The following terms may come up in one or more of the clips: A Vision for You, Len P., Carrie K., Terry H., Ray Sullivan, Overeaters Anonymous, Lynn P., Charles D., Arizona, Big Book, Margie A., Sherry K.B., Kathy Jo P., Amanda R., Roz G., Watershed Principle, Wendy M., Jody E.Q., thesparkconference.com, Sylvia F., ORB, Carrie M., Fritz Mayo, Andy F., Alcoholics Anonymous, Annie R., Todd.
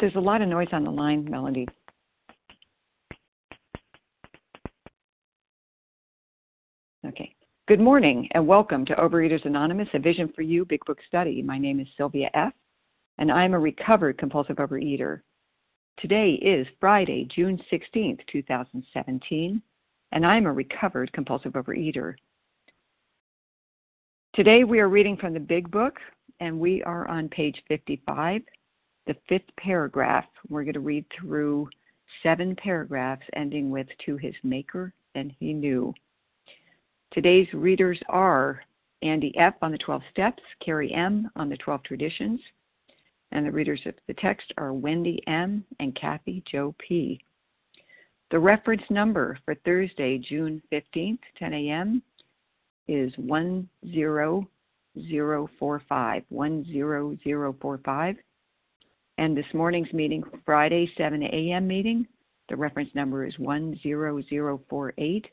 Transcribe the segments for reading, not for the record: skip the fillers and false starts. There's a lot of noise on the line, Melody. Okay. Good morning and welcome to Overeaters Anonymous, A Vision for You, Big Book Study. My name is Sylvia F., and I'm a recovered compulsive overeater. Today is Friday, June 16th, 2017, and I'm a recovered compulsive overeater. Today we are reading from the Big Book, and we are on page 55, the fifth paragraph. We're going to read through seven paragraphs, ending with, "To his maker, and he knew." Today's readers are Andy F. on the 12 Steps, Carrie M. on the 12 Traditions, and the readers of the text are Wendy M. and Kathy Jo P. The reference number for Thursday, June 15th, 10 a.m. is 10045, 10045. And this morning's meeting, Friday, 7 a.m. meeting, the reference number is 10048,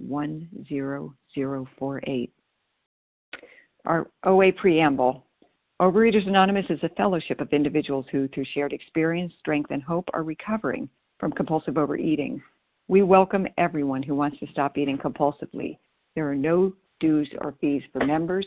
10048. Our OA preamble. Overeaters Anonymous is a fellowship of individuals who, through shared experience, strength, and hope, are recovering from compulsive overeating. We welcome everyone who wants to stop eating compulsively. There are no dues or fees for members.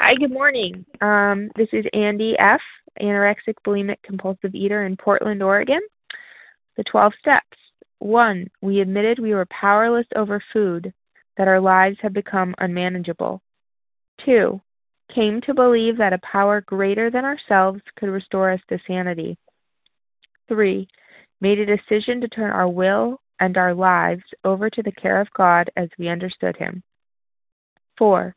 Hi, good morning. This is Andy F., anorexic, bulimic, compulsive eater in Portland, Oregon. The 12 steps. 1. We admitted we were powerless over food, that our lives had become unmanageable. 2. Came to believe that a power greater than ourselves could restore us to sanity. 3. Made a decision to turn our will and our lives over to the care of God as we understood Him. 4.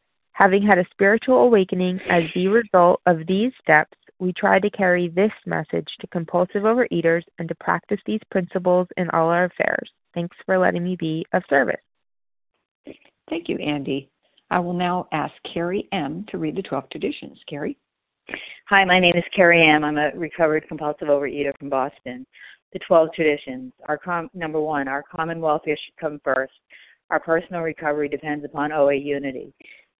Having had a spiritual awakening as the result of these steps, we try to carry this message to compulsive overeaters and to practice these principles in all our affairs. Thanks for letting me be of service. Thank you, Andy. I will now ask Carrie M. to read the 12 traditions. Carrie? Hi, my name is Carrie M. I'm a recovered compulsive overeater from Boston. The 12 traditions. Number one, our common welfare should come first. Our personal recovery depends upon OA unity.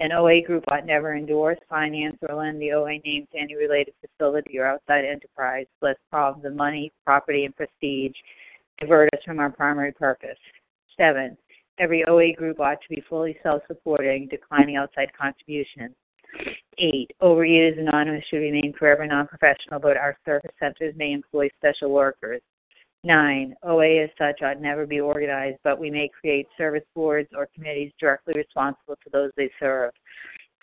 an OA group ought never endorse, finance, or lend the OA name to any related facility or outside enterprise, lest problems of money, property, and prestige divert us from our primary purpose. 7, Every OA group ought to be fully self-supporting, declining outside contributions. 8, Overeaters Anonymous should remain forever non-professional, but our service centers may employ special workers. 9, OA as such ought never be organized, but we may create service boards or committees directly responsible to those they serve.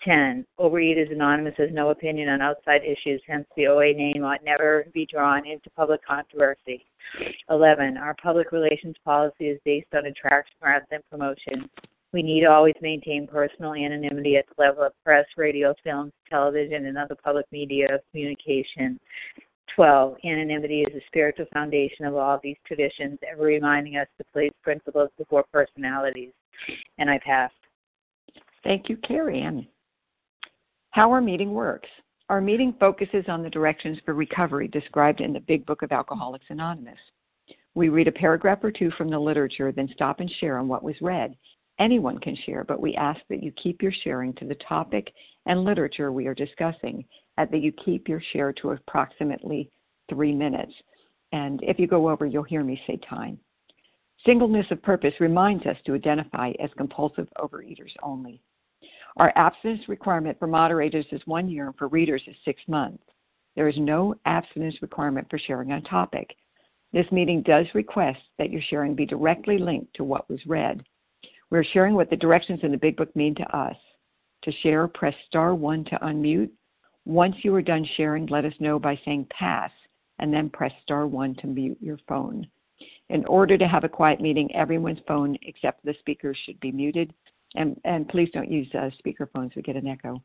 10, Overeaters Anonymous has no opinion on outside issues, hence the OA name ought never be drawn into public controversy. 11, our public relations policy is based on attraction rather than promotion. We need always maintain personal anonymity at the level of press, radio, films, television, and other public media of communication. 12, anonymity is the spiritual foundation of all these traditions, ever reminding us to place principles before personalities. And I pass. Thank you, Carrie M. How our meeting works. Our meeting focuses on the directions for recovery described in the Big Book of Alcoholics Anonymous. We read a paragraph or two from the literature, then stop and share on what was read. Anyone can share, but we ask that you keep your sharing to the topic and literature we are discussing, and that you keep your share to approximately 3 minutes. And if you go over, you'll hear me say time. Singleness of purpose reminds us to identify as compulsive overeaters only. Our abstinence requirement for moderators is 1 year and for readers is 6 months. There is no abstinence requirement for sharing on topic. This meeting does request that your sharing be directly linked to what was read. We're sharing what the directions in the Big Book mean to us. To share, press star 1 to unmute. Once you are done sharing, let us know by saying pass, and then press star 1 to mute your phone. In order to have a quiet meeting, everyone's phone except the speaker should be muted. And please don't use speaker phones, we get an echo.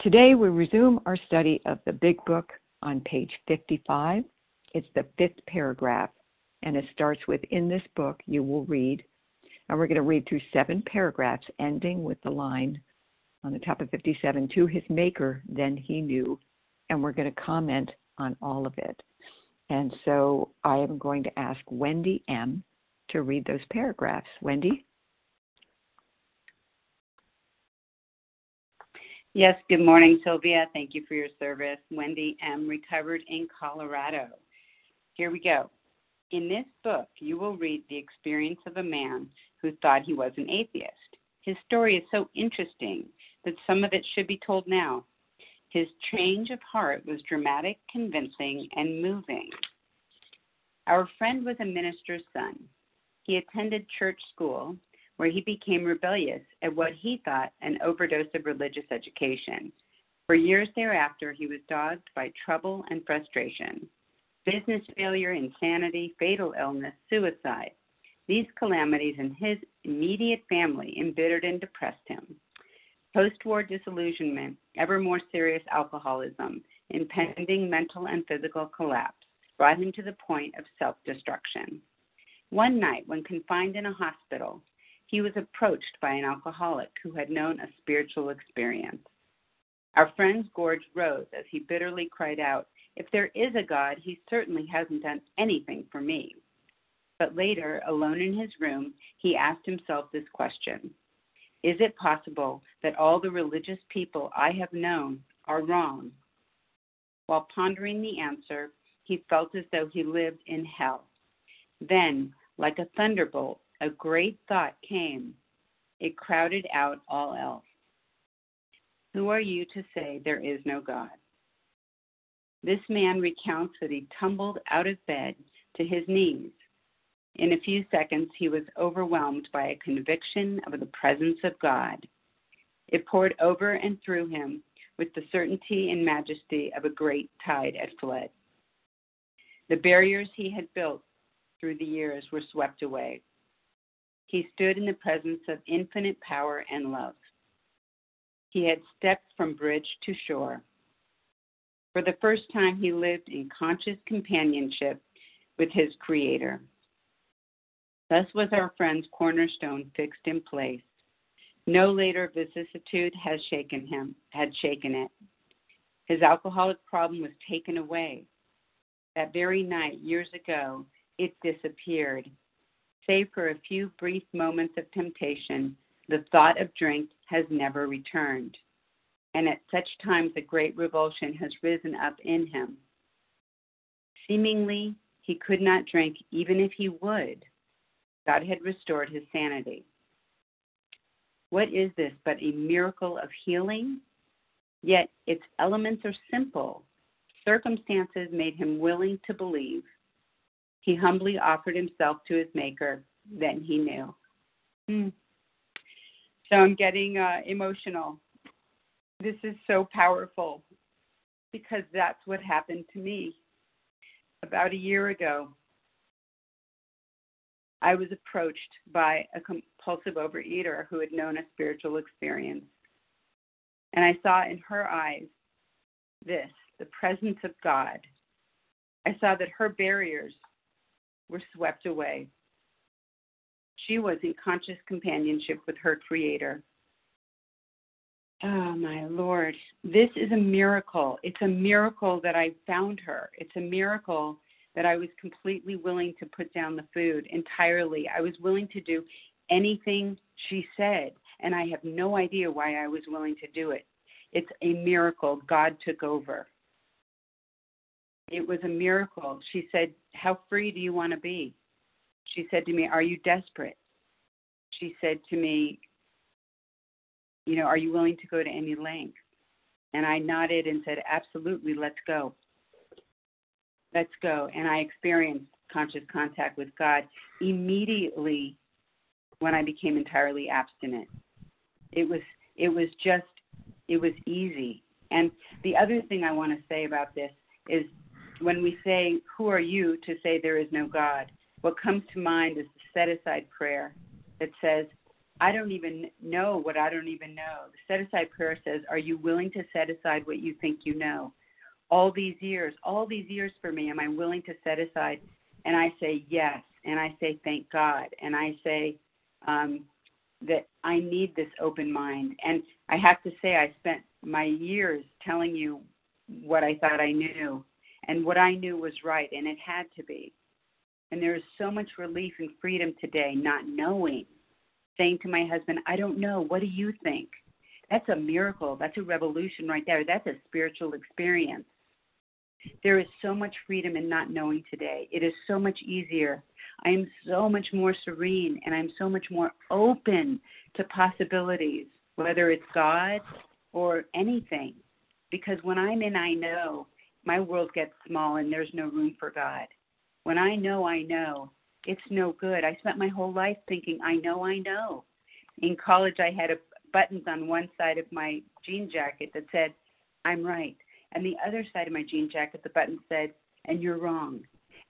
Today we resume our study of the Big Book on page 55. It's the 5th paragraph, and it starts with, in this book you will read, and we're going to read through 7 paragraphs, ending with the line on the top of 57, to his maker, then he knew, and we're going to comment on all of it. And so I am going to ask Wendy M. to read those paragraphs. Wendy? Yes, good morning, Sylvia. Thank you for your service. Wendy M., recovered in Colorado. Here we go. In this book, you will read the experience of a man who thought he was an atheist. His story is so interesting that some of it should be told now. His change of heart was dramatic, convincing, and moving. Our friend was a minister's son. He attended church school, where he became rebellious at what he thought an overdose of religious education. For years thereafter, he was dogged by trouble and frustration. Business failure, insanity, fatal illness, suicide. These calamities in his immediate family embittered and depressed him. Post-war disillusionment, ever more serious alcoholism, impending mental and physical collapse brought him to the point of self-destruction. One night, when confined in a hospital, he was approached by an alcoholic who had known a spiritual experience. Our friend's gorge rose as he bitterly cried out, "If there is a God, he certainly hasn't done anything for me." But later, alone in his room, he asked himself this question: is it possible that all the religious people I have known are wrong? While pondering the answer, he felt as though he lived in hell. Then, like a thunderbolt, a great thought came. It crowded out all else. Who are you to say there is no God? This man recounts that he tumbled out of bed to his knees. In a few seconds, he was overwhelmed by a conviction of the presence of God. It poured over and through him with the certainty and majesty of a great tide at flood. The barriers he had built through the years were swept away. He stood in the presence of infinite power and love. He had stepped from bridge to shore. For the first time, he lived in conscious companionship with his Creator. Thus was our friend's cornerstone fixed in place. No later vicissitude had shaken it. His alcoholic problem was taken away. That very night, years ago, it disappeared. Save for a few brief moments of temptation, the thought of drink has never returned. And at such times, a great revulsion has risen up in him. Seemingly, he could not drink even if he would. God had restored his sanity. What is this but a miracle of healing? Yet its elements are simple. Circumstances made him willing to believe. He humbly offered himself to his maker. Then he knew. So I'm getting emotional. This is so powerful because that's what happened to me. About a year ago, I was approached by a compulsive overeater who had known a spiritual experience. And I saw in her eyes this, the presence of God. I saw that her barriers were swept away. She was in conscious companionship with her Creator. Oh, my Lord, this is a miracle. It's a miracle that I found her. It's a miracle that I was completely willing to put down the food entirely. I was willing to do anything she said, and I have no idea why I was willing to do it. It's a miracle. God took over. It was a miracle. She said, "How free do you want to be?" She said to me, "Are you desperate?" She said to me, "You know, are you willing to go to any length?" And I nodded and said, "Absolutely, let's go. Let's go." And I experienced conscious contact with God immediately when I became entirely abstinent. It was easy. And the other thing I want to say about this is when we say, "Who are you to say there is no God?" what comes to mind is the set-aside prayer that says, "I don't even know what I don't even know." The set-aside prayer says, "Are you willing to set aside what you think you know?" All these years for me, am I willing to set aside? And I say yes, and I say thank God, and I say that I need this open mind. And I have to say I spent my years telling you what I thought I knew, and what I knew was right, and it had to be. And there is so much relief and freedom today not knowing, saying to my husband, "I don't know, what do you think?" That's a miracle. That's a revolution right there. That's a spiritual experience. There is so much freedom in not knowing today. It is so much easier. I am so much more serene, and I'm so much more open to possibilities, whether it's God or anything. Because when I'm in I know, my world gets small and there's no room for God. When I know, it's no good. I spent my whole life thinking, I know. In college, I had buttons on one side of my jean jacket that said, "I'm right." And the other side of my jean jacket, the button said, "And you're wrong."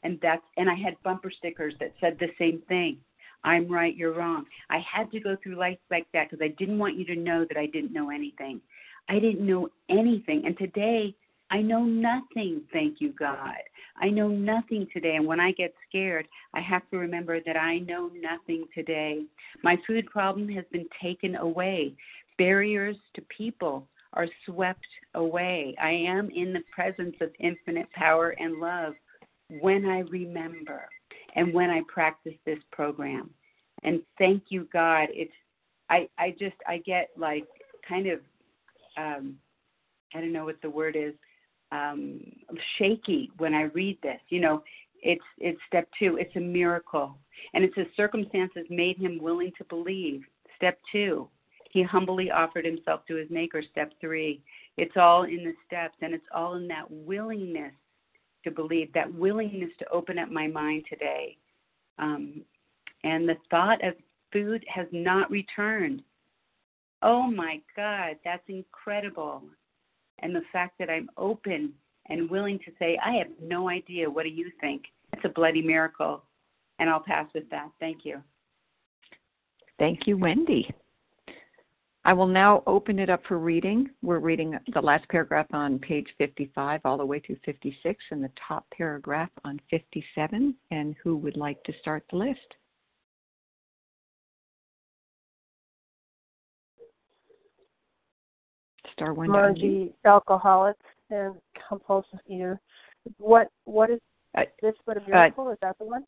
And I had bumper stickers that said the same thing. "I'm right, you're wrong." I had to go through life like that because I didn't want you to know that I didn't know anything. I didn't know anything. And today, I know nothing, thank you, God. I know nothing today. And when I get scared, I have to remember that I know nothing today. My food problem has been taken away. Barriers to people are swept away. I am in the presence of infinite power and love when I remember and when I practice this program. And thank you, God. I get like kind of, I don't know what the word is, shaky when I read this. You know, it's step two. It's a miracle. And it says circumstances made him willing to believe. Step two. He humbly offered himself to his maker. Step three. It's all in the steps, and it's all in that willingness to believe, that willingness to open up my mind today. And the thought of food has not returned. Oh, my God, that's incredible. And the fact that I'm open and willing to say, "I have no idea, what do you think?" It's a bloody miracle. And I'll pass with that. Thank you. Thank you, Wendy. I will now open it up for reading. We're reading the last paragraph on page 55 all the way through 56 and the top paragraph on 57. And who would like to start the list? Star one. Margie, alcoholics and compulsive eater. What is this but a miracle? Is that the one?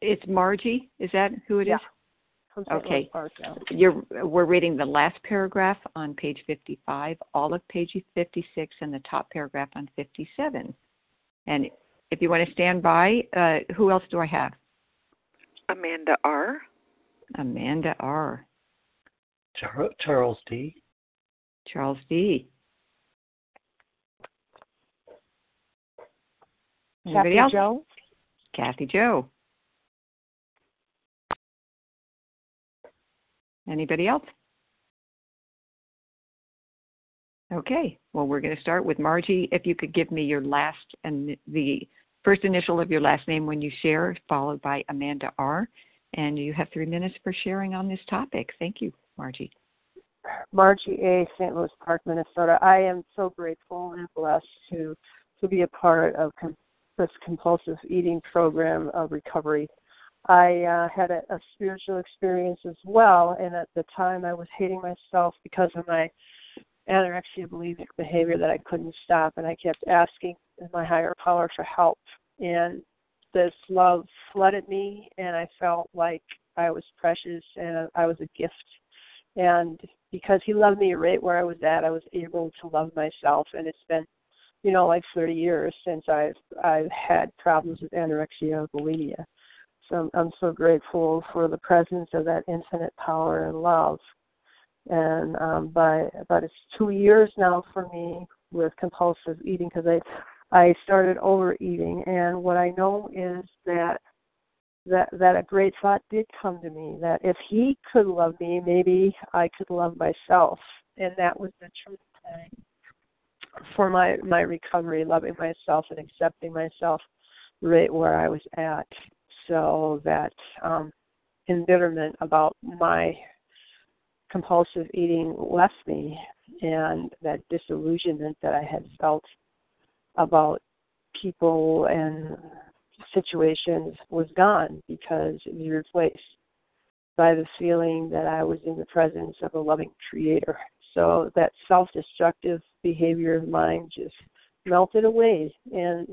It's Margie. Is that who it is? Okay, we're reading the last paragraph on page 55, all of page 56, and the top paragraph on 57. And if you want to stand by, who else do I have? Amanda R. Amanda R. Charles D. Charles D. Anybody Kathy else? Jo. Kathy Jo. Anybody else? Okay. Well, we're going to start with Margie. If you could give me your last and the first initial of your last name when you share, followed by Amanda R. And you have 3 minutes for sharing on this topic. Thank you, Margie. Margie A., St. Louis Park, Minnesota. I am so grateful and blessed to be a part of this compulsive eating program of recovery. I had a spiritual experience as well, and at the time I was hating myself because of my anorexia bulimic behavior that I couldn't stop, and I kept asking my higher power for help. And this love flooded me, and I felt like I was precious and I was a gift. And because he loved me right where I was at, I was able to love myself. And it's been, you know, like 30 years since I've had problems with anorexia and bulimia. So I'm so grateful for the presence of that infinite power and love. And but it's 2 years now for me with compulsive eating, because I started overeating. And what I know is that a great thought did come to me, that if he could love me, maybe I could love myself. And that was the true thing for my recovery, loving myself and accepting myself right where I was at. So that embitterment about my compulsive eating left me, and that disillusionment that I had felt about people and situations was gone, because it was replaced by the feeling that I was in the presence of a loving creator. So that self-destructive behavior of mine just melted away, and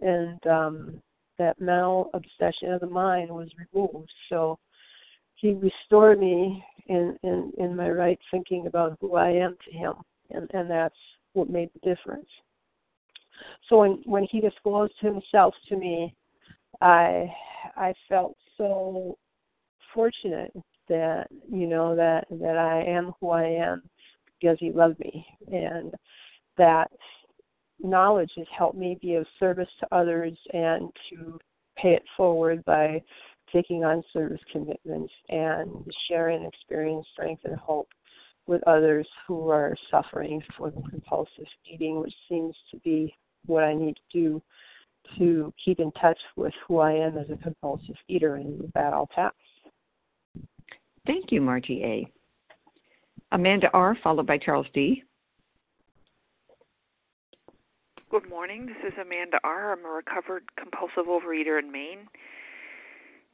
that mental obsession of the mind was removed. So he restored me in my right thinking about who I am to him, and that's what made the difference. So when he disclosed himself to me, I felt so fortunate that, you know, that I am who I am because he loved me, and that knowledge has helped me be of service to others and to pay it forward by taking on service commitments and sharing experience, strength, and hope with others who are suffering from compulsive eating, which seems to be what I need to do to keep in touch with who I am as a compulsive eater. And with that, I'll pass. Thank you, Margie A. Amanda R., followed by Charles D. Good morning. This is Amanda R. I'm a recovered compulsive overeater in Maine.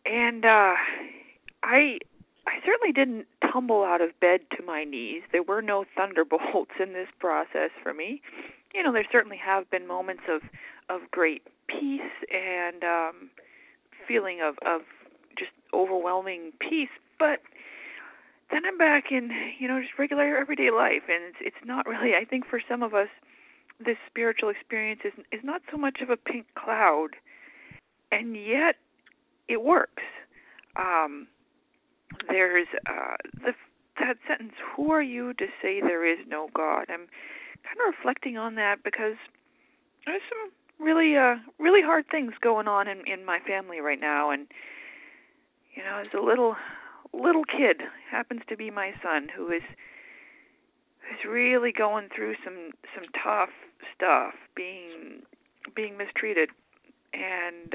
And I certainly didn't tumble out of bed to my knees. There were no thunderbolts in this process for me. You know, there certainly have been moments of great peace and feeling of just overwhelming peace. But then I'm back in, you know, just regular everyday life. And it's not really, I think for some of us, this spiritual experience is not so much of a pink cloud, and yet it works. There's that sentence, who are you to say there is no God? I'm kind of reflecting on that because there's some really hard things going on in my family right now. And, you know, there's a little kid, happens to be my son, who is really going through some tough stuff, being mistreated and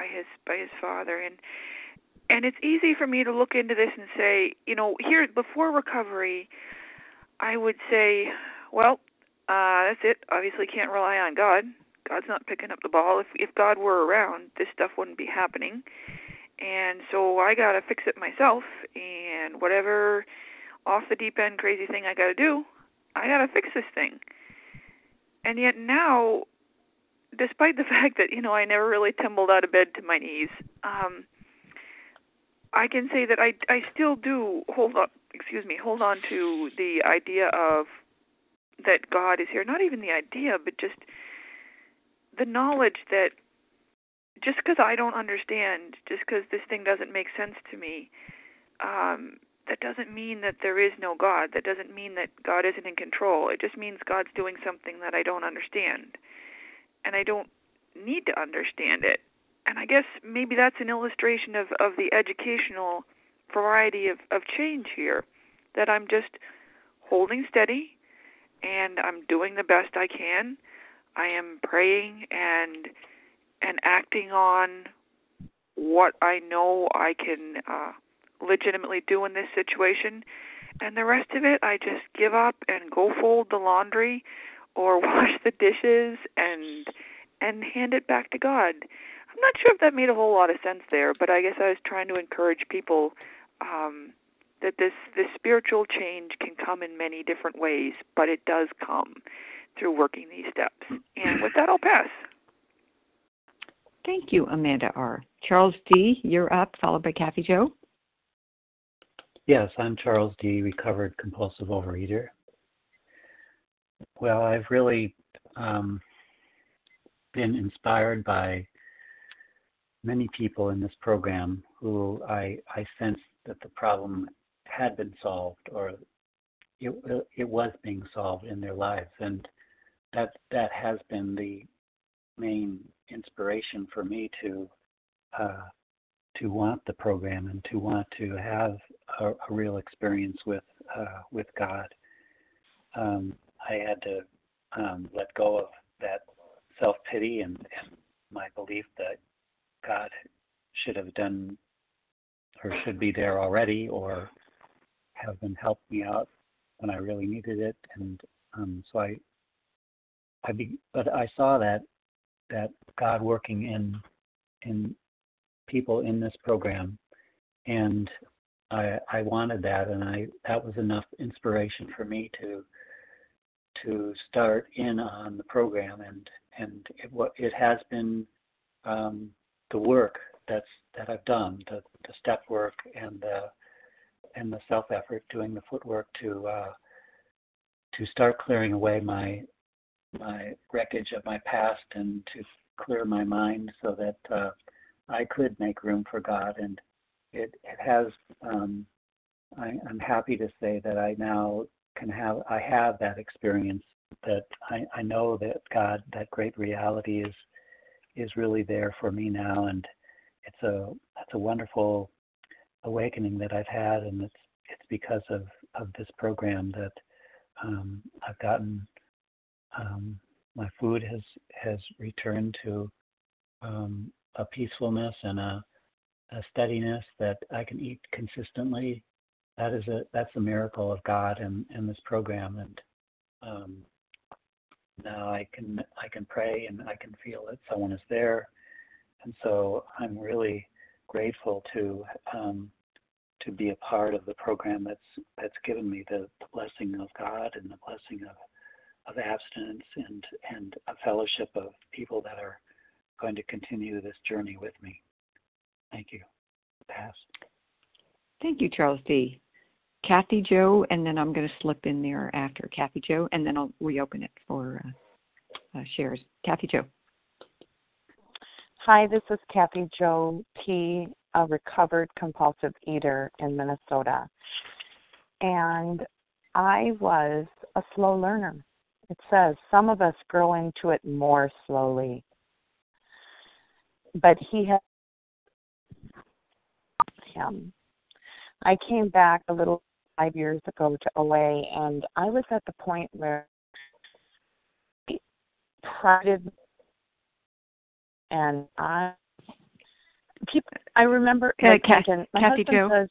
by his father, and it's easy for me to look into this and say, you know, here before recovery, I would say, well, that's it. Obviously, can't rely on God. God's not picking up the ball. If God were around, this stuff wouldn't be happening. And so I gotta fix it myself, and whatever off the deep end crazy thing I gotta do, I gotta fix this thing. And yet now, despite the fact that, you know, I never really tumbled out of bed to my knees, I can say that I still do hold on to the idea of that God is here. Not even the idea, but just the knowledge that just because I don't understand, just because this thing doesn't make sense to me, that doesn't mean that there is no God. That doesn't mean that God isn't in control. It just means God's doing something that I don't understand, and I don't need to understand it. And I guess maybe that's an illustration of the educational variety of change here, that I'm just holding steady, and I'm doing the best I can. I am praying and acting on what I know I can legitimately do in this situation, and the rest of it I just give up and go fold the laundry or wash the dishes and hand it back to God. I'm not sure if that made a whole lot of sense there, but I guess I was trying to encourage people that this spiritual change can come in many different ways, but it does come through working these steps. And with that, I'll pass. Thank you, Amanda R. Charles D., you're up, followed by Kathy Jo. Yes, I'm Charles D., recovered compulsive overeater. Well, I've really been inspired by many people in this program who I sensed that the problem had been solved, or it was being solved in their lives. And that has been the main inspiration for me to want the program and to want to have a real experience with God. I had to let go of that self-pity and my belief that God should have done or should be there already or have been helping me out when I really needed it. And so but I saw that God working in people in this program, and I wanted that, and that was enough inspiration for me to start in on the program, and it has been the work that I've done, the step work and the self effort, doing the footwork to start clearing away my wreckage of my past and to clear my mind so that I could make room for God. And it has. I'm happy to say that I now have that experience, that I know that God, that great reality is really there for me now, and it's a wonderful awakening that I've had, and it's because of this program that I've gotten. My food has returned to a peacefulness and a steadiness that I can eat consistently. That's a miracle of God and this program. And now I can pray and I can feel that someone is there. And so I'm really grateful to be a part of the program that's given me the blessing of God and the blessing of abstinence and a fellowship of people that are going to continue this journey with me. Thank you. Pass. Thank you, Charles D. Kathy Jo, and then I'm going to slip in there after Kathy Jo, and then I'll reopen it for shares. Kathy Jo. Hi, this is Kathy Jo P., a recovered compulsive eater in Minnesota. And I was a slow learner. It says some of us grow into it more slowly. But he had him. I came back a little 5 years ago to OA, and I was at the point where I prided and I remember Kathy Jo,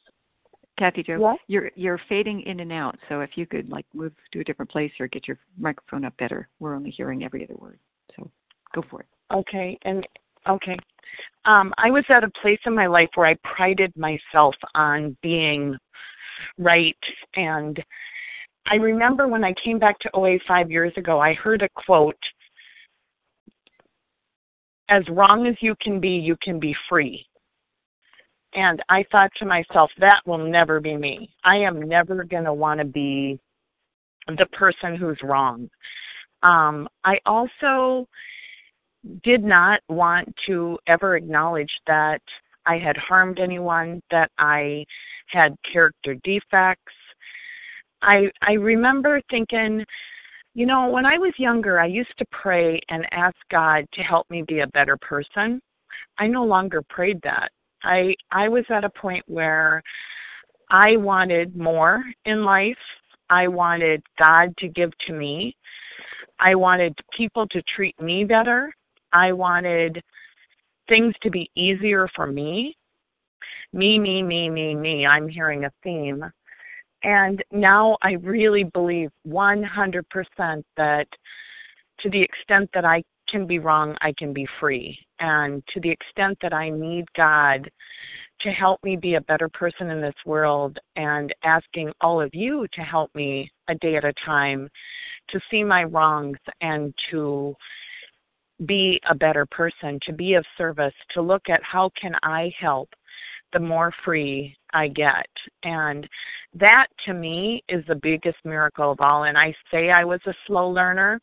what? You're fading in and out, so if you could move to a different place or get your microphone up better. We're only hearing every other word. So go for it. Okay. I was at a place in my life where I prided myself on being right. And I remember when I came back to OA 5 years ago, I heard a quote, "As wrong as you can be free." And I thought to myself, that will never be me. I am never going to want to be the person who's wrong. I also did not want to ever acknowledge that I had harmed anyone, that I had character defects. I remember thinking, you know, when I was younger, I used to pray and ask God to help me be a better person. I no longer prayed that. I was at a point where I wanted more in life. I wanted God to give to me. I wanted people to treat me better. I wanted things to be easier for me. Me. I'm hearing a theme. And now I really believe 100% that to the extent that I can be wrong, I can be free. And to the extent that I need God to help me be a better person in this world, and asking all of you to help me a day at a time to see my wrongs and to be a better person, to be of service, to look at how can I help, the more free I get. And that to me is the biggest miracle of all. And I say I was a slow learner,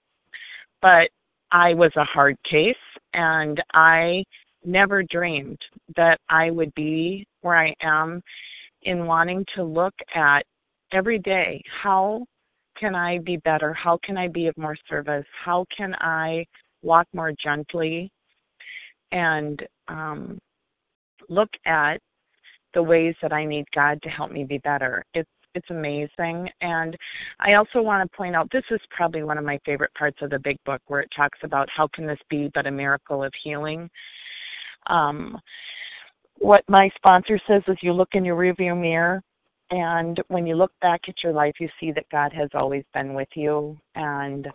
but I was a hard case, and I never dreamed that I would be where I am in wanting to look at every day, how can I be better? How can I be of more service? How can I walk more gently and look at the ways that I need God to help me be better? It's amazing. And I also want to point out, this is probably one of my favorite parts of the Big Book, where it talks about how can this be but a miracle of healing. What my sponsor says is you look in your rearview mirror, and when you look back at your life, you see that God has always been with you. And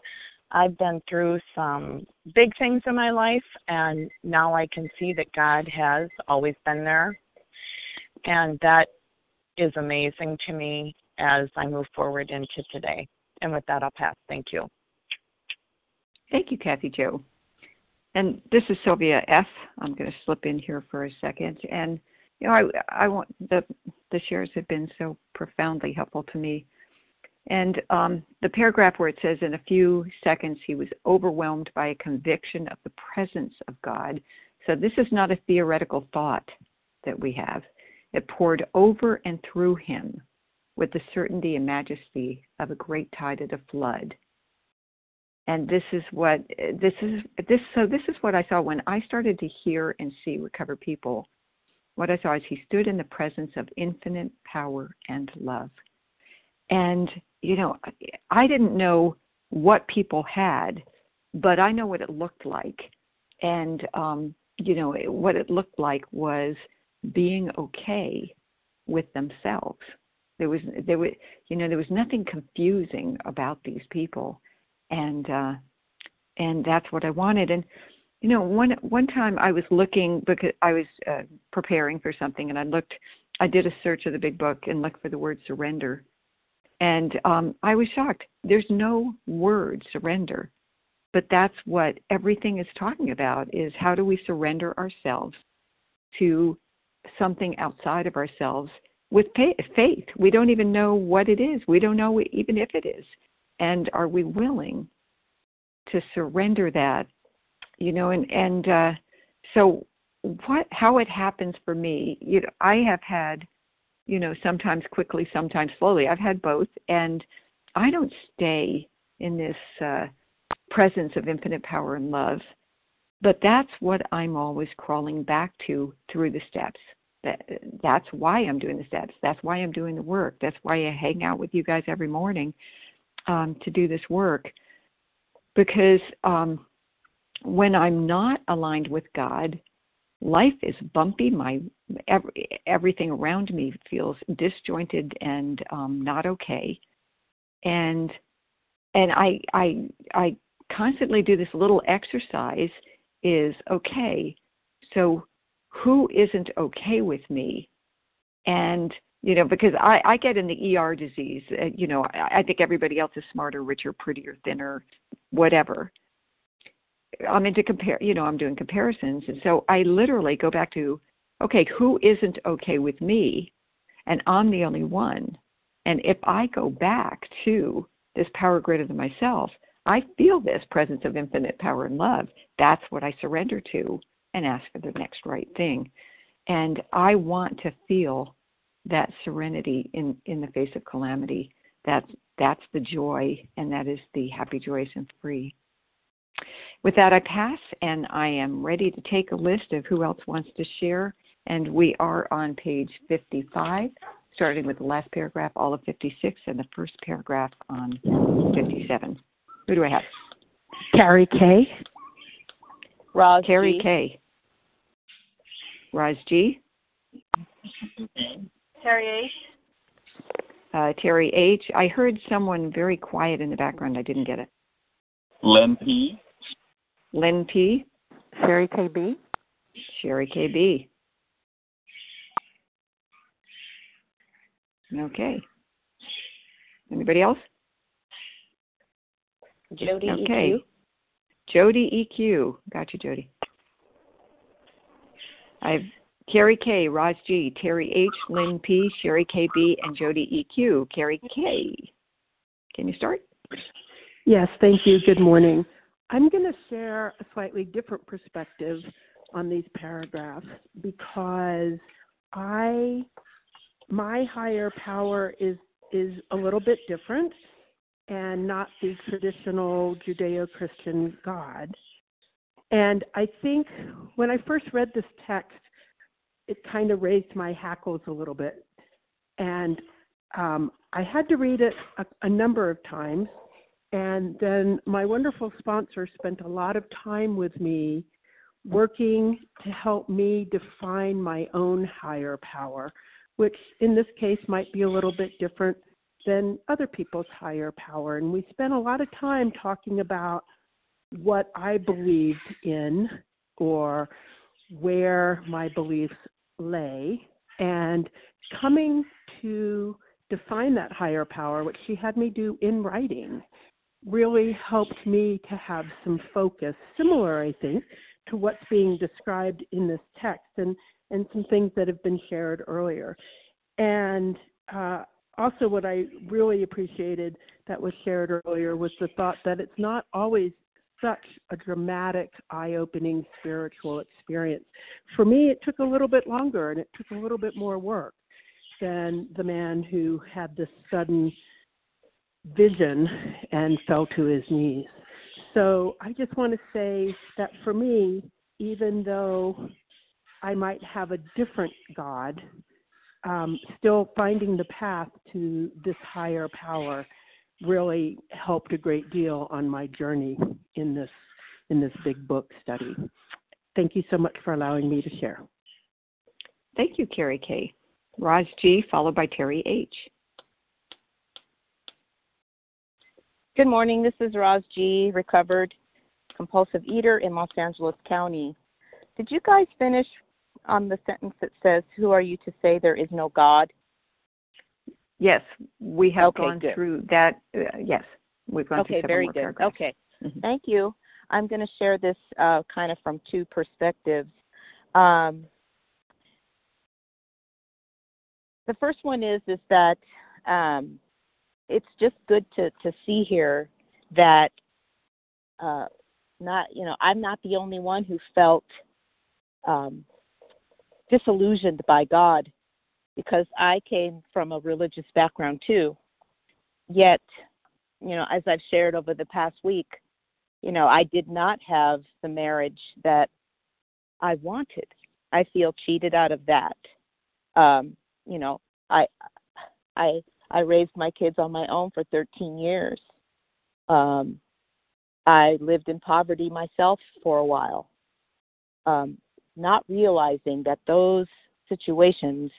I've been through some big things in my life, and now I can see that God has always been there. And that is amazing to me as I move forward into today. And with that, I'll pass. Thank you. Thank you, Kathy Jo. And this is Sylvia F. I'm going to slip in here for a second. And, you know, I want the shares have been so profoundly helpful to me. And the paragraph where it says, in a few seconds, he was overwhelmed by a conviction of the presence of God. So this is not a theoretical thought that we have. It poured over and through him with the certainty and majesty of a great tide at a flood. And this is what I saw when I started to hear and see recovered people. What I saw is he stood in the presence of infinite power and love. And, you know, I didn't know what people had, but I know what it looked like. And, you know, what it looked like was being okay with themselves. There was nothing confusing about these people. And that's what I wanted. And, you know, one time I was looking, because I was preparing for something, and I did a search of the Big Book and looked for the word surrender. And I was shocked. There's no word surrender, but that's what everything is talking about, is how do we surrender ourselves to something outside of ourselves with faith. We don't even know what it is. We don't know even if it is. And are we willing to surrender that? You know, so how it happens for me, you know, I have had, you know, sometimes quickly, sometimes slowly. I've had both. And I don't stay in this presence of infinite power and love, but that's what I'm always crawling back to through the steps. That's why I'm doing the steps. That's why I'm doing the work. That's why I hang out with you guys every morning. To do this work, because when I'm not aligned with God, life is bumpy. Everything around me feels disjointed and not okay. And I constantly do this little exercise is, okay, so who isn't okay with me? And you know, because I get in the ER disease, you know, I think everybody else is smarter, richer, prettier, thinner, whatever. I'm into I'm doing comparisons. And so I literally go back to, okay, who isn't okay with me? And I'm the only one. And if I go back to this power greater than myself, I feel this presence of infinite power and love. That's what I surrender to and ask for the next right thing. And I want to feel that serenity in the face of calamity. That's the joy, and that is the happy, joyous, and free. With that, I pass, and I am ready to take a list of who else wants to share. And we are on page 55, starting with the last paragraph, all of 56, and the first paragraph on 57. Who do I have? Carrie K. Roz G. Carrie K. Roz G. Terry H. Terry H. I heard someone very quiet in the background. I didn't get it. Len P. Lynn P. Sherry K.B. Sherry K.B. Okay. Anybody else? Jody E.Q. Okay. Jody E.Q. Got you, Jody. I've Carrie K., Roz G., Terry H., Lynn P., Sherry K.B., and Jody E.Q. Carrie K. Can you start? Yes, thank you. Good morning. I'm going to share a slightly different perspective on these paragraphs because my higher power is a little bit different and not the traditional Judeo-Christian God. And I think when I first read this text, it kind of raised my hackles a little bit. And I had to read it a number of times. And then my wonderful sponsor spent a lot of time with me working to help me define my own higher power, which in this case might be a little bit different than other people's higher power. And we spent a lot of time talking about what I believed in or where my beliefs lay, and coming to define that higher power, which she had me do in writing, really helped me to have some focus, similar, I think, to what's being described in this text and some things that have been shared earlier. And also what I really appreciated that was shared earlier was the thought that it's not always such a dramatic, eye-opening spiritual experience. For me, it took a little bit longer and it took a little bit more work than the man who had this sudden vision and fell to his knees. So I just want to say that for me, even though I might have a different God, still finding the path to this higher power really helped a great deal on my journey in this big book study. Thank you so much for allowing me to share. Thank you, Carrie K. Roz G., followed by Terry H. Good morning. This is Roz G., recovered compulsive eater in Los Angeles County. Did you guys finish on the sentence that says, "Who are you to say there is no God?" Yes, we have gone through that. Yes, we've gone through several more paragraphs. Okay, very good. Okay, thank you. I'm going to share this kind of from two perspectives. The first one is that it's just good to see here that I'm not the only one who felt disillusioned by God, because I came from a religious background too. Yet, as I've shared over the past week, I did not have the marriage that I wanted. I feel cheated out of that. I raised my kids on my own for 13 years. I lived in poverty myself for a while, not realizing that those situations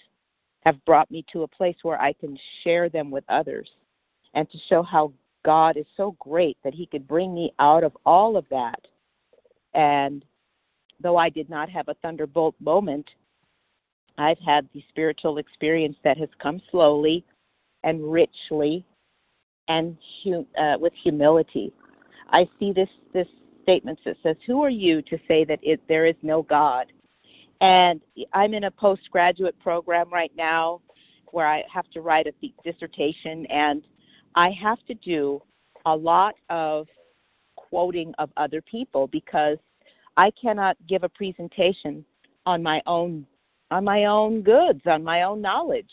have brought me to a place where I can share them with others and to show how God is so great that he could bring me out of all of that. And though I did not have a thunderbolt moment, I've had the spiritual experience that has come slowly and richly and with humility. I see this statement that says, "Who are you to say that there is no God?" And I'm in a postgraduate program right now where I have to write a dissertation, and I have to do a lot of quoting of other people, because I cannot give a presentation on my own goods, on my own knowledge.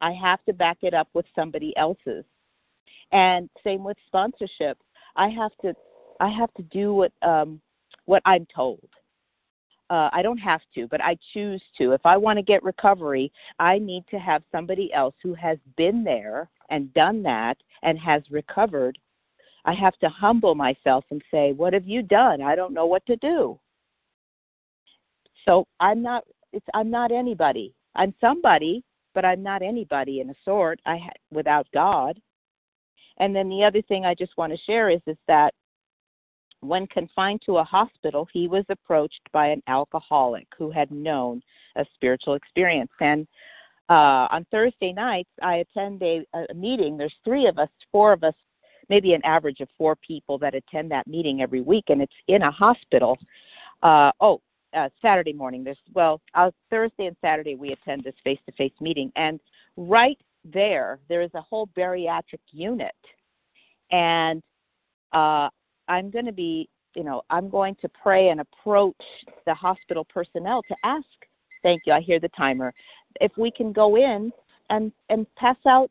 I have to back it up with somebody else's. And same with sponsorship. I have to do what I'm told. I don't have to, but I choose to. If I want to get recovery, I need to have somebody else who has been there and done that and has recovered. I have to humble myself and say, what have you done? I don't know what to do. So I'm not anybody. I'm somebody, but I'm not anybody in a sort without God. And then the other thing I just want to share is that when confined to a hospital, he was approached by an alcoholic who had known a spiritual experience. And on Thursday nights, I attend a meeting. There's four of us, maybe an average of four people that attend that meeting every week, and it's in a hospital. Saturday morning. Thursday and Saturday we attend this face-to-face meeting. And right there is a whole bariatric unit. And I'm going to be, I'm going to pray and approach the hospital personnel to ask, thank you, I hear the timer, if we can go in and pass out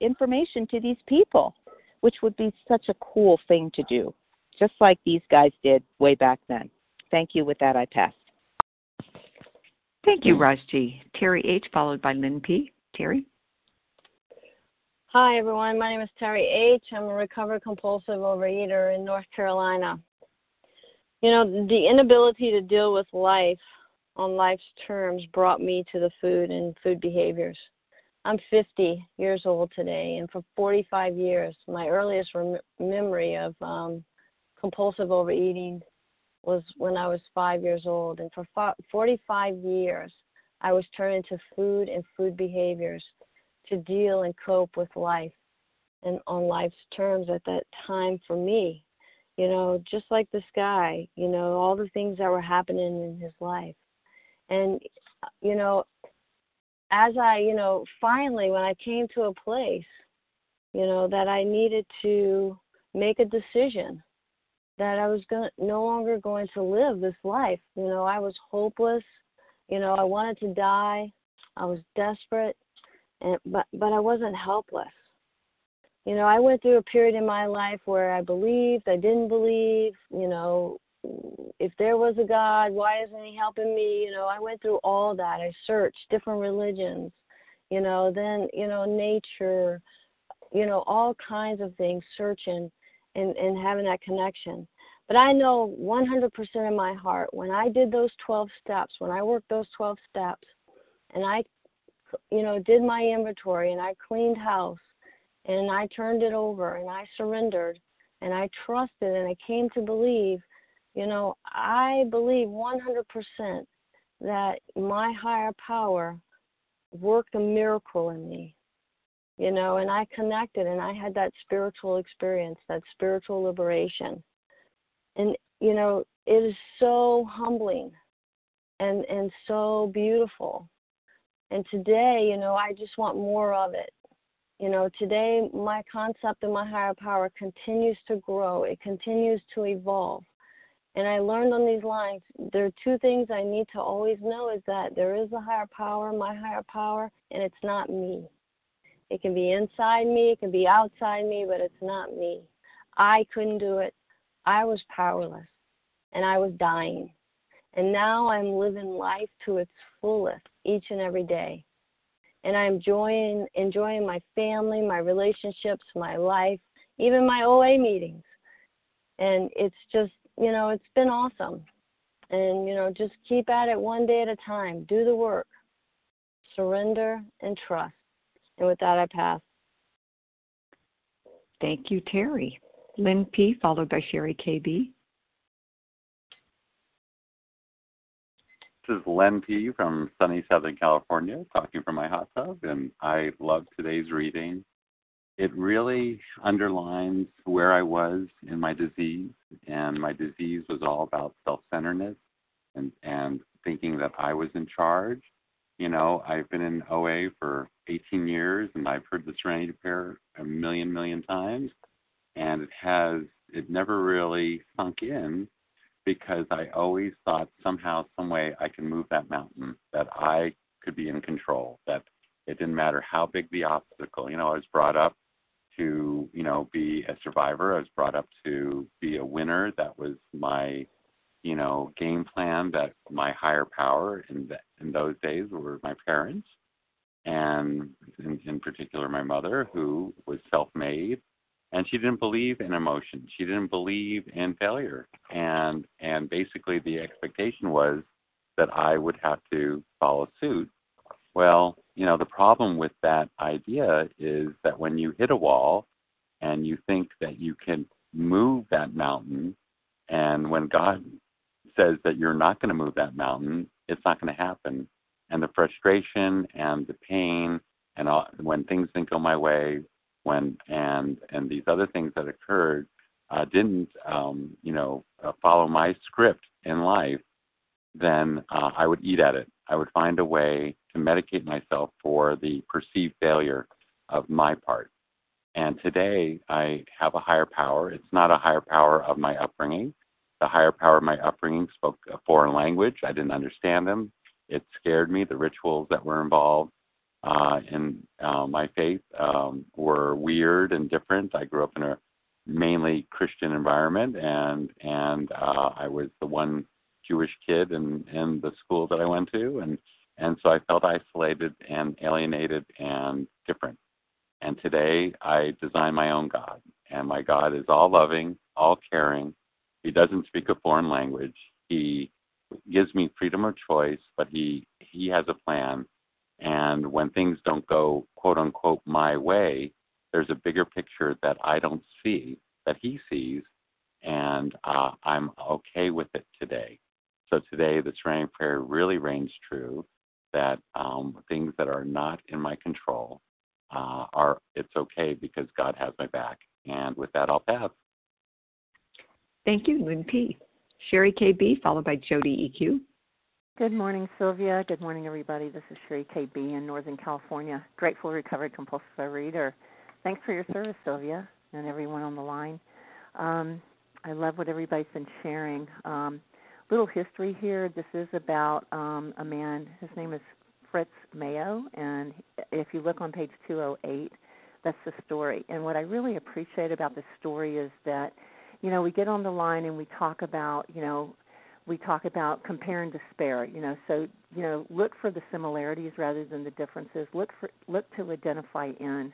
information to these people, which would be such a cool thing to do, just like these guys did way back then. Thank you. With that, I pass. Thank you, Roz G. Terry H., followed by Lynn P. Terry? Hi, everyone. My name is Terry H. I'm a recovered compulsive overeater in North Carolina. The inability to deal with life on life's terms brought me to the food and food behaviors. I'm 50 years old today, and for 45 years, my earliest memory of compulsive overeating was when I was 5 years old. And for 45 years, I was turned to food and food behaviors to deal and cope with life and on life's terms at that time for me. Just like this guy, all the things that were happening in his life. And, as I, finally, when I came to a place, that I needed to make a decision that I was no longer going to live this life. I was hopeless. I wanted to die. I was desperate, but I wasn't helpless. I went through a period in my life where I believed, I didn't believe, if there was a God, why isn't he helping me? I went through all that. I searched different religions, then, nature, all kinds of things, searching. And having that connection. But I know 100% in my heart, when I did those 12 steps, when I worked those 12 steps, and I, did my inventory, and I cleaned house, and I turned it over, and I surrendered, and I trusted, and I came to believe, I believe 100% that my higher power worked a miracle in me. And I connected, and I had that spiritual experience, that spiritual liberation. And, it is so humbling and so beautiful. And today, I just want more of it. Today my concept of my higher power continues to grow. It continues to evolve. And I learned on these lines, there are two things I need to always know is that there is a higher power, my higher power, and it's not me. It can be inside me, it can be outside me, but it's not me. I couldn't do it. I was powerless, and I was dying. And now I'm living life to its fullest each and every day. And I'm enjoying my family, my relationships, my life, even my OA meetings. And it's just, it's been awesome. And, just keep at it one day at a time. Do the work. Surrender and trust. And with that, I pass. Thank you, Terry. Lynn P., followed by Sherry K.B. This is Len P. from sunny Southern California, talking from my hot tub, and I love today's reading. It really underlines where I was in my disease, and my disease was all about self-centeredness and thinking that I was in charge. I've been in OA for 18 years, and I've heard the Serenity Prayer a million times, and it has it never really sunk in because I always thought somehow, some way I can move that mountain, that I could be in control, that it didn't matter how big the obstacle. You know, I was brought up to, you know, be a survivor. I was brought up to be a winner. That was my, you know, game plan, that my higher power in those days were my parents, and in particular my mother, who was self-made, and she didn't believe in emotion. She didn't believe in failure. And basically the expectation was that I would have to follow suit. Well, you know, the problem with that idea is that when you hit a wall and you think that you can move that mountain, and when God says that you're not going to move that mountain, it's not going to happen. And the frustration and the pain, and all, when things didn't go my way, and these other things that occurred didn't follow my script in life, then I would eat at it. I would find a way to medicate myself for the perceived failure of my part. And today I have a higher power. It's not a higher power of my upbringing. The higher power of my upbringing spoke a foreign language. I didn't understand them. It scared me. The rituals that were involved in my faith were weird and different. I grew up in a mainly Christian environment, and I was the one Jewish kid in the school that I went to, and so I felt isolated and alienated and different. And today I design my own God, and my God is all loving, all caring. He doesn't speak a foreign language. He gives me freedom of choice, but he has a plan. And when things don't go, quote unquote, my way, there's a bigger picture that I don't see, that he sees, and I'm okay with it today. So today the Serenity Prayer really reigns true, that things that are not in my control, it's okay because God has my back. And with that, I'll pass. Thank you, Lynn P. Sherry K.B., followed by Jody E.Q. Good morning, Sylvia. Good morning, everybody. This is Sherry K.B. in Northern California, grateful recovered compulsive overeater. Thanks for your service, Sylvia, and everyone on the line. I love what everybody's been sharing. Little history here. This is about a man. His name is Fritz Mayo, and if you look on page 208, that's the story. And what I really appreciate about this story is that, you know, we get on the line and we talk about compare and despair, you know, so, you know, look for the similarities rather than the differences. Look to identify in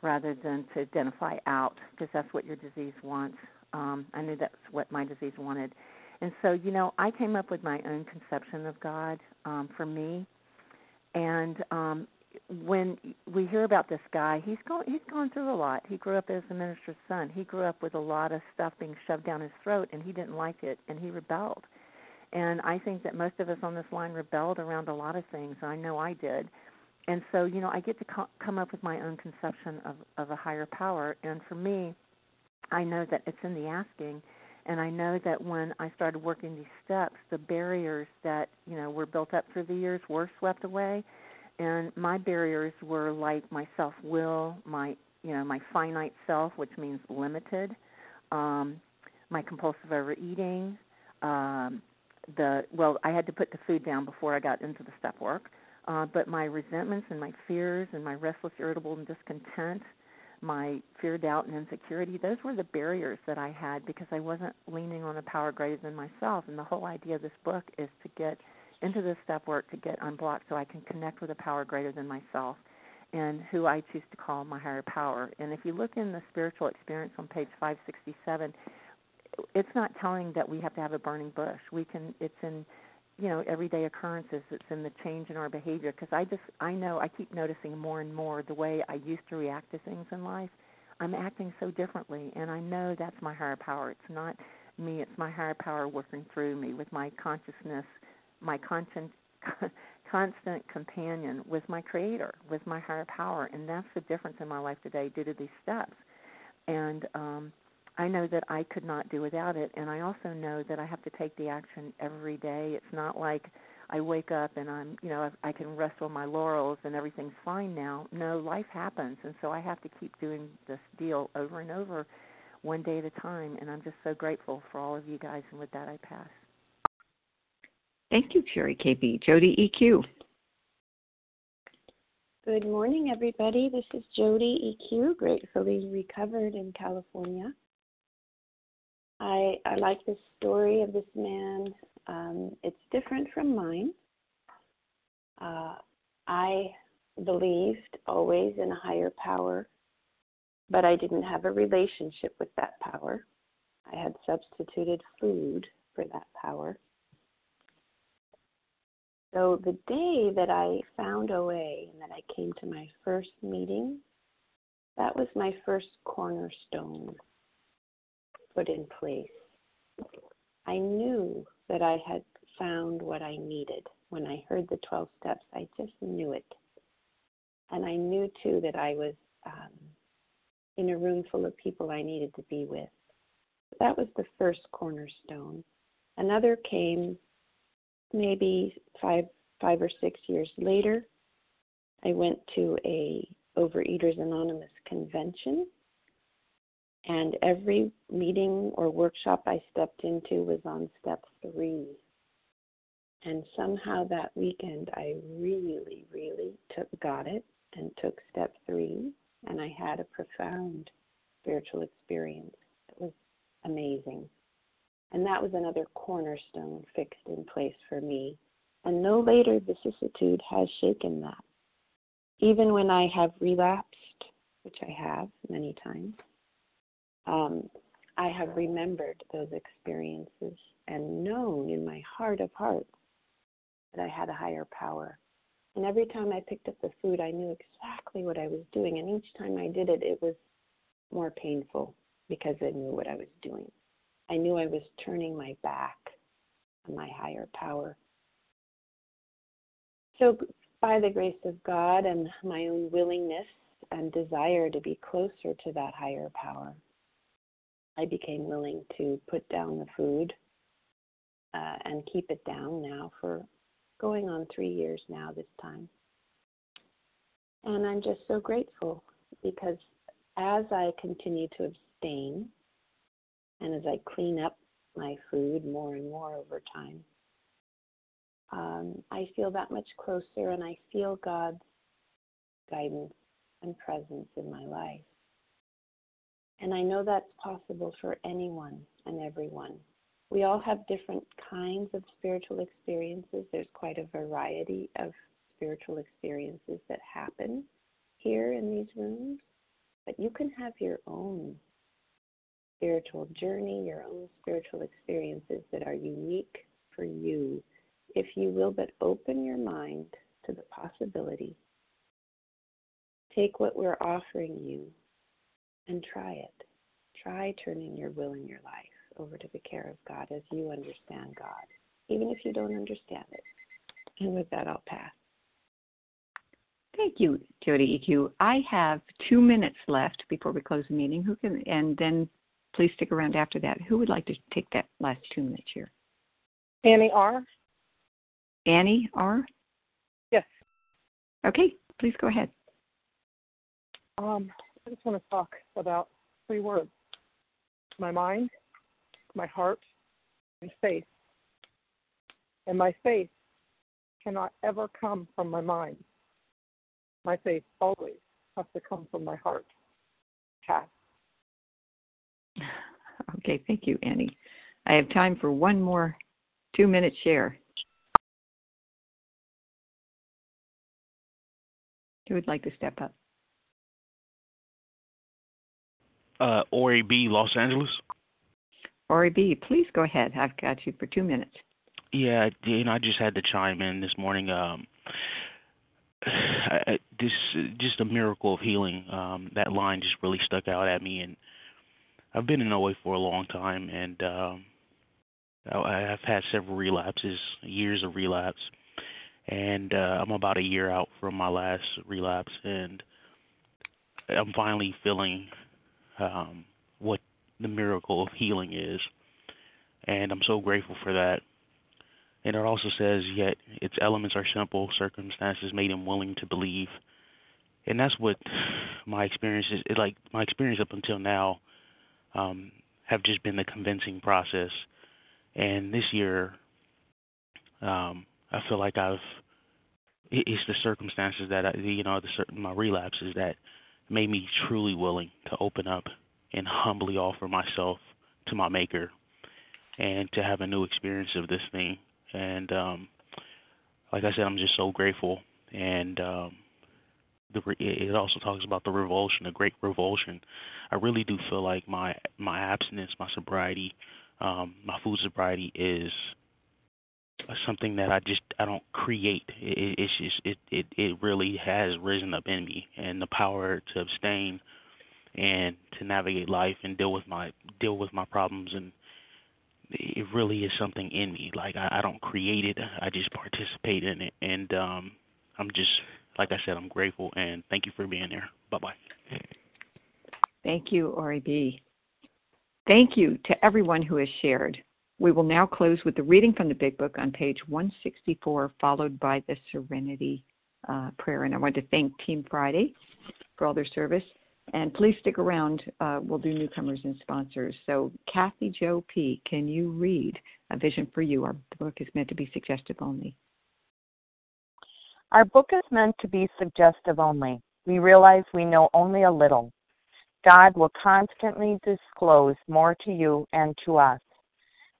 rather than to identify out, because that's what your disease wants. I knew that's what my disease wanted. And so, you know, I came up with my own conception of God for me. And when we hear about this guy, he's gone through a lot. He grew up as a minister's son. He grew up with a lot of stuff being shoved down his throat, and he didn't like it, and he rebelled. And I think that most of us on this line rebelled around a lot of things. I know I did. And so, you know, I get to come up with my own conception of a higher power. And for me, I know that it's in the asking. And I know that when I started working these steps, the barriers that, you know, were built up through the years were swept away. And my barriers were like my self-will, my finite self, which means limited, my compulsive overeating. I had to put the food down before I got into the step work. But my resentments and my fears and my restless, irritable, and discontent, my fear, doubt, and insecurity, those were the barriers that I had because I wasn't leaning on a power greater than myself. And the whole idea of this book is to get into this step work, to get unblocked so I can connect with a power greater than myself and who I choose to call my higher power. And if you look in the spiritual experience on page 567, it's not telling that we have to have a burning bush. It's in, you know, everyday occurrences. It's in the change in our behavior, because I know I keep noticing more and more the way I used to react to things in life. I'm acting so differently, and I know that's my higher power. It's not me. It's my higher power working through me with my consciousness, my constant companion, with my creator, with my higher power. And that's the difference in my life today due to these steps. And I know that I could not do without it, and I also know that I have to take the action every day. It's not like I wake up and I'm, you know, I can rest on my laurels and everything's fine now. No, life happens, and so I have to keep doing this deal over and over one day at a time. And I'm just so grateful for all of you guys. And with that, I pass. Thank you, Sherry K.B. Jody E.Q. Good morning, everybody. This is Jody E.Q., gratefully recovered in California. I like this story of this man. It's different from mine. I believed always in a higher power, but I didn't have a relationship with that power. I had substituted food for that power. So the day that I found OA and that I came to my first meeting, that was my first cornerstone put in place. I knew that I had found what I needed. When I heard the 12 steps, I just knew it. And I knew, too, that I was in a room full of people I needed to be with. That was the first cornerstone. Another came maybe five or 6 years later. I went to a Overeaters Anonymous convention, and every meeting or workshop I stepped into was on step 3. And somehow that weekend, I really, really got it and took step 3, and I had a profound spiritual experience. It was amazing. And that was another cornerstone fixed in place for me. And no later vicissitude has shaken that. Even when I have relapsed, which I have many times, I have remembered those experiences and known in my heart of hearts that I had a higher power. And every time I picked up the food, I knew exactly what I was doing. And each time I did it, it was more painful because I knew what I was doing. I knew I was turning my back on my higher power. So by the grace of God and my own willingness and desire to be closer to that higher power, I became willing to put down the food and keep it down now for going on 3 years now this time. And I'm just so grateful because as I continue to abstain and as I clean up my food more and more over time, I feel that much closer, and I feel God's guidance and presence in my life. And I know that's possible for anyone and everyone. We all have different kinds of spiritual experiences. There's quite a variety of spiritual experiences that happen here in these rooms. But you can have your own spiritual journey, your own spiritual experiences that are unique for you, if you will but open your mind to the possibility. Take what we're offering you and try it. Try turning your will and your life over to the care of God as you understand God, even if you don't understand it. And with that, I'll pass. Thank you, Jody EQ. I have 2 minutes left before we close the meeting. Who can? And then please stick around after that. Who would like to take that last 2 minutes here? Annie R. Annie R.? Yes. Okay, please go ahead. I just want to talk about 3 words: my mind, my heart, and faith. And my faith cannot ever come from my mind. My faith always has to come from my heart. Pass. Okay, thank you, Annie. I have time for one more 2-minute share. Who would like to step up? ORB, Los Angeles. ORB, please go ahead. I've got you for 2 minutes. Yeah, I just had to chime in this morning. This just a miracle of healing. That line just really stuck out at me, and I've been in OA for a long time, and I've had several relapses, years of relapse, and I'm about a year out from my last relapse, and I'm finally feeling what the miracle of healing is, and I'm so grateful for that. And it also says, yet its elements are simple, circumstances made him willing to believe. And that's what my experience is. Like my experience up until now, have just been the convincing process. And this year, I feel like it's the circumstances that my relapses that made me truly willing to open up and humbly offer myself to my maker and to have a new experience of this thing. And like I said, I'm just so grateful. And it also talks about the revulsion, the great revulsion. I really do feel like my abstinence, my sobriety, my food sobriety is something that I don't create. It really has risen up in me, and the power to abstain and to navigate life and deal with my problems, and it really is something in me. Like I don't create it, I just participate in it. And I'm just, like I said, I'm grateful, and thank you for being there. Bye-bye. Thank you, ORB. Thank you to everyone who has shared. We will now close with the reading from the Big Book on page 164, followed by the Serenity prayer. And I want to thank Team Friday for all their service. And please stick around. We'll do newcomers and sponsors. So Kathy Jo P., can you read A Vision for You? Our book is meant to be suggestive only. Our book is meant to be suggestive only. We realize we know only a little. God will constantly disclose more to you and to us.